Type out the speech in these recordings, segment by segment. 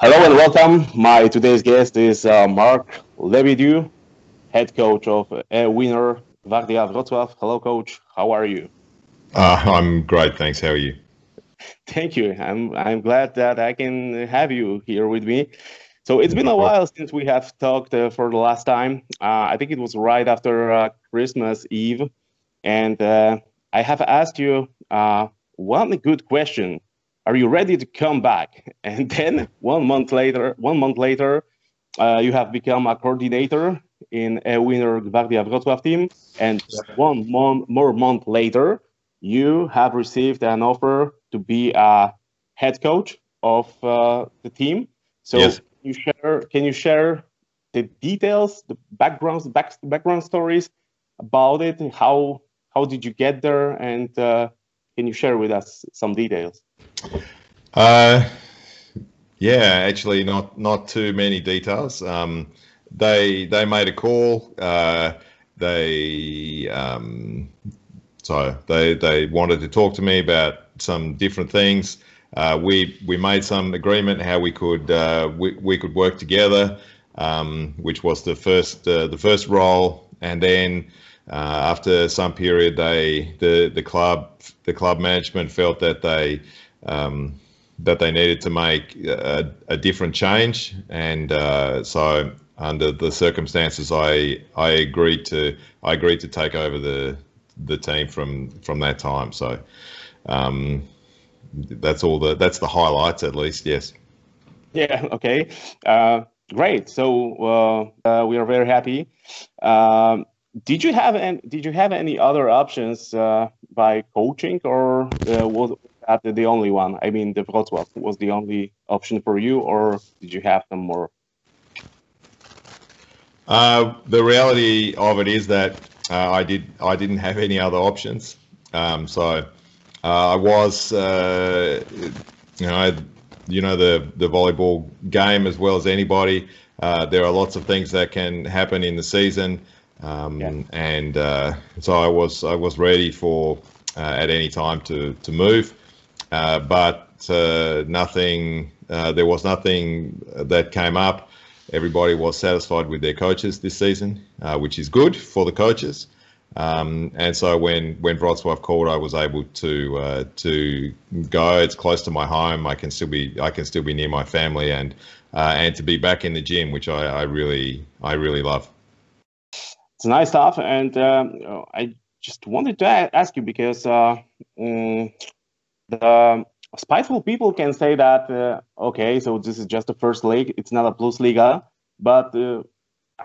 Hello and welcome. My today's guest is Marc Lebedieu, head coach of Wiener Vardia Wrocław. Hello, coach. How are you? I'm great, thanks. How are you? Thank you. I'm glad that I can have you here with me. So it's been a while since we have talked for the last time. I think it was right after Christmas Eve, and I have asked you one good question. Are you ready to come back? And then one month later, you have become a coordinator in a Wiener Vardia Wrocław team. And one more month later, you have received an offer to be a head coach of the team. So yes. Can you share the details, the background stories about it? How did you get there? And can you share with us some details? Actually not too many details. They made a call. They wanted to talk to me about some different things. We made some agreement how we could work together, which was the first role, and then after some period, the club management felt that they needed to make a different change, and so under the circumstances, I agreed to take over the team from that time. So that's the highlights, at least. Yes. Yeah. Okay. Great. So we are very happy. Did you have any other options by coaching, or was that the only one? I mean, the Wrocław was the only option for you, or did you have some more? The reality of it is that I didn't have any other options. I was the volleyball game as well as anybody. There are lots of things that can happen in the season. And so I was ready for at any time to move, but nothing. There was nothing that came up. Everybody was satisfied with their coaches this season, which is good for the coaches. And so when Wrocław called, I was able to go. It's close to my home. I can still be near my family and to be back in the gym, which I really love. It's nice stuff, and I just wanted to ask you because the spiteful people can say that okay, so this is just the First League, it's not a Plus Liga, but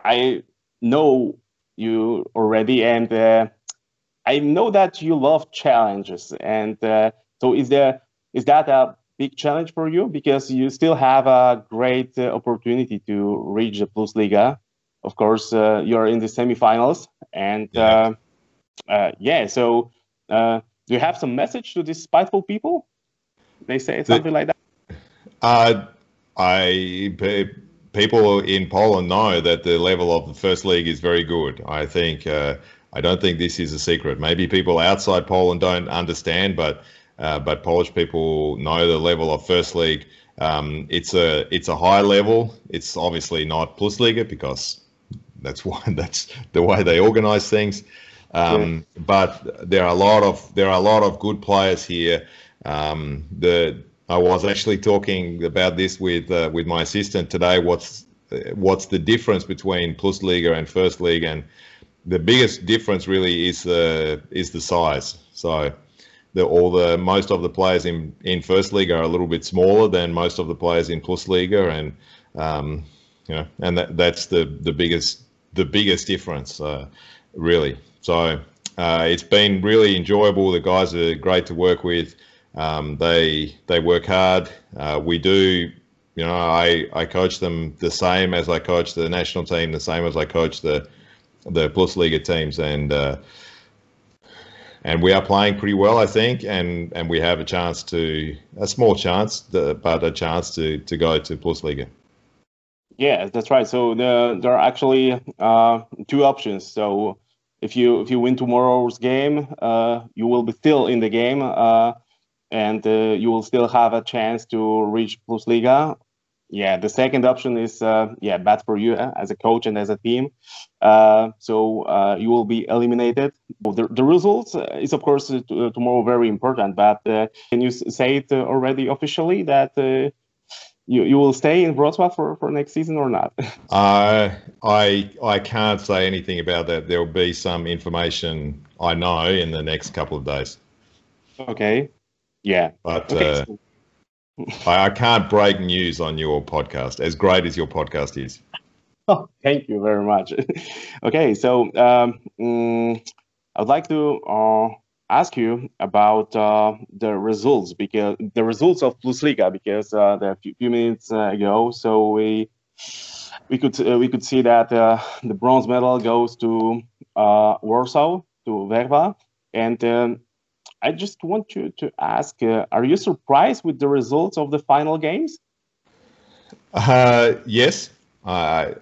I know you already, and I know that you love challenges, and so is that a big challenge for you, because you still have a great opportunity to reach the Plus Liga. Of course, you're in the semifinals, and so do you have some message to these spiteful people? They say something like that. People in Poland know that the level of the First League is very good. I think I don't think this is a secret. Maybe people outside Poland don't understand, but Polish people know the level of First League. It's a high level. It's obviously not Plus Liga because that's the way they organize things. But there are a lot of good players here. I was actually talking about this with my assistant today. What's the difference between Plus Liga and First League? And the biggest difference really is the size. So most of the players in First League are a little bit smaller than most of the players in Plus Liga, and that's the biggest difference really. So it's been really enjoyable. The guys are great to work with. They work hard. We do. I coach them the same as I coach the national team, the same as I coach the Plus Liga teams, and we are playing pretty well, I think, and we have a small chance to go to Plus Liga. Yeah, that's right. So there are actually two options. So if you win tomorrow's game, you will be still in the game, and you will still have a chance to reach Plus Liga, Yeah, the second option is bad for you as a coach and as a team. So you will be eliminated. The results is of course tomorrow very important. But can you say it already officially that you will stay in Wrocław for next season or not? I can't say anything about that. There will be some information I know in the next couple of days. Okay. Yeah. But. Okay, so I can't break news on your podcast, as great as your podcast is. Oh, thank you very much. Okay, so I'd like to ask you about the results of Plus Liga, because a few minutes ago, so we could see that the bronze medal goes to Warsaw, to Werwa, and. I just want you to ask, are you surprised with the results of the final games? Yes. I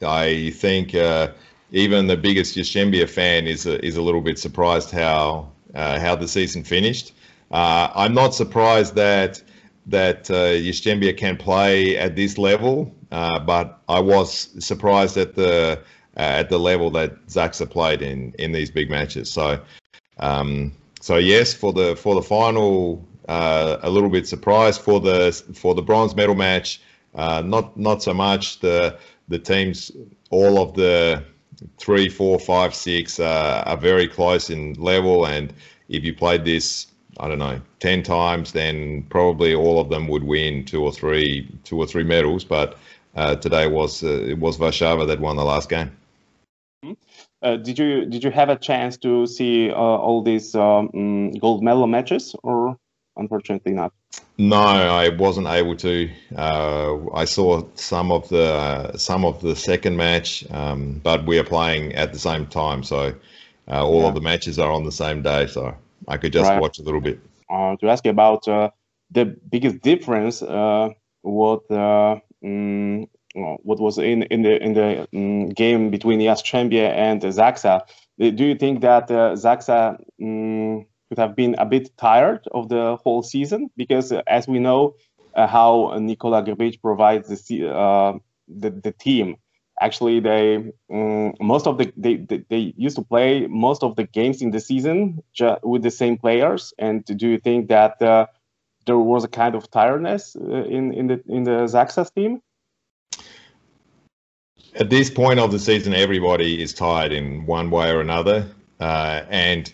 think even the biggest Yashembia fan is a little bit surprised how the season finished. I'm not surprised that Yashembia can play at this level, but I was surprised at the level that ZAKSA played in these big matches. So yes, for the final, a little bit surprised. For the bronze medal match, not so much. The teams, all of the 3, 4, 5, 6, are very close in level. And if you played this, I don't know, 10 times, then probably all of them would win two or three medals. But today it was Warszawa that won the last game. Did you have a chance to see all these gold medal matches, or unfortunately not? No, I wasn't able to. I saw some of the second match, but we are playing at the same time, so all of the matches are on the same day, so I could just watch a little bit. To ask you about the biggest difference, what was in the game between Jastrzębia and ZAKSA. Do you think that ZAKSA could have been a bit tired of the whole season? Because as we know, how Nikola Grbic provides the team. Actually, they used to play most of the games in the season with the same players. And do you think that there was a kind of tiredness in the ZAKSA team? At this point of the season, everybody is tired in one way or another, and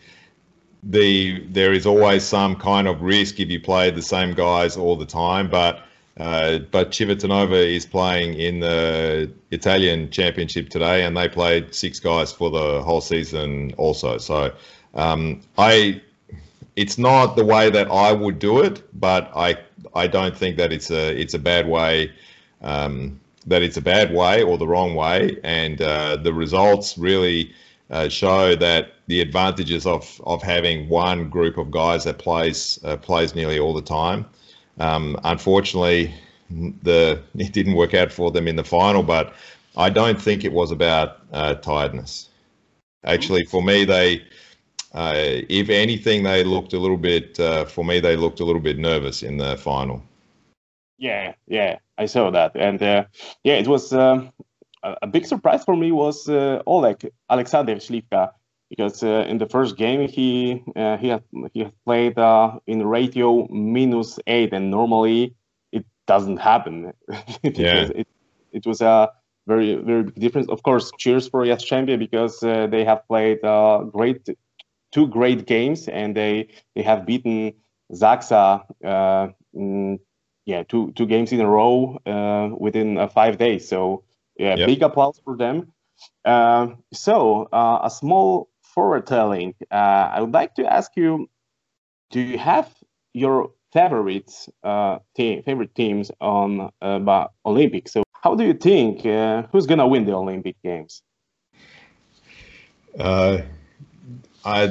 there is always some kind of risk if you play the same guys all the time. But Civitanova is playing in the Italian Championship today, and they played 6 guys for the whole season also. So it's not the way that I would do it, but I don't think that it's a bad way. That it's a bad way or the wrong way, and the results really show that the advantages of having one group of guys that plays nearly all the time. Unfortunately, it didn't work out for them in the final, but I don't think it was about tiredness. Actually, for me, if anything, they looked a little bit nervous in the final. Yeah, I saw that, and it was a big surprise for me was Oleg Alexander Śliwka, because in the first game he had played in ratio -8, and normally it doesn't happen. Yeah. It was a very, very big difference. Of course, cheers for Yashembia, because they have played two great games, and they have beaten ZAKSA. Two games in a row within 5 days. So, big applause for them. So, a small foretelling. I would like to ask you: do you have your favorite teams on Olympics? So, how do you think who's gonna win the Olympic Games?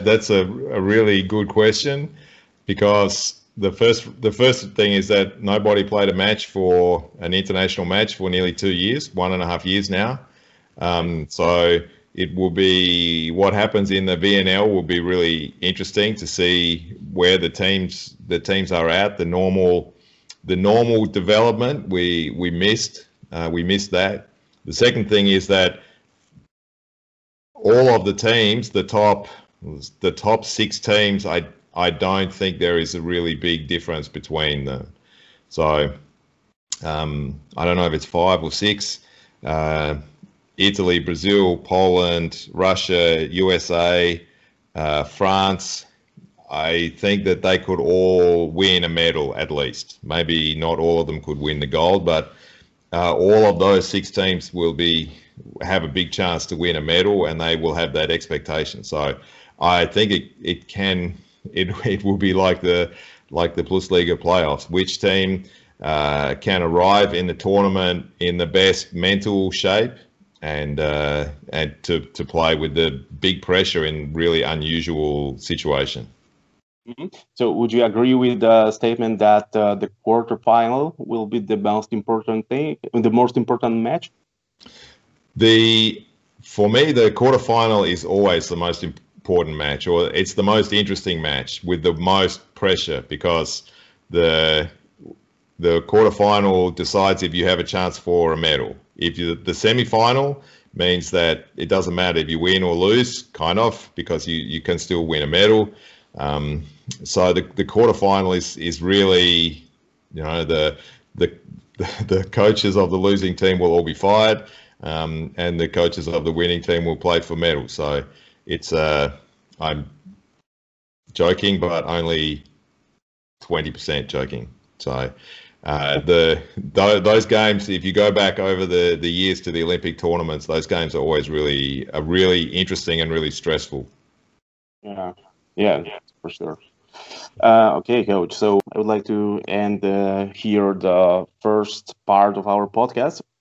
That's a really good question, because. The first thing is that nobody played a match for an international match for nearly 2 years, 1.5 years now. So it will be what happens in the VNL will be really interesting to see where the teams are at. The normal the normal development we missed that. The second thing is that all of the teams, the top six teams, I don't think there is a really big difference between them. So I don't know if it's 5 or 6. Italy, Brazil, Poland, Russia, USA, France. I think that they could all win a medal at least. Maybe not all of them could win the gold, but all of those 6 teams will have a big chance to win a medal, and they will have that expectation. So I think it will be like the Plus Liga playoffs. Which team can arrive in the tournament in the best mental shape and to play with the big pressure in really unusual situation. Mm-hmm. So would you agree with the statement that the quarterfinal will be the most important thing, the most important match? For me, the quarterfinal is always the most important match, or it's the most interesting match with the most pressure, because the quarterfinal decides if you have a chance for a medal. The semi-final means that it doesn't matter if you win or lose, kind of, because you can still win a medal. So the quarterfinal is really, you know, the coaches of the losing team will all be fired, and the coaches of the winning team will play for medals. So it's I'm joking, but only 20% joking. So those games, if you go back over the years to the Olympic tournaments, those games are always really interesting and really stressful. Yeah. Yeah, for sure. Okay, coach. So I would like to end here the first part of our podcast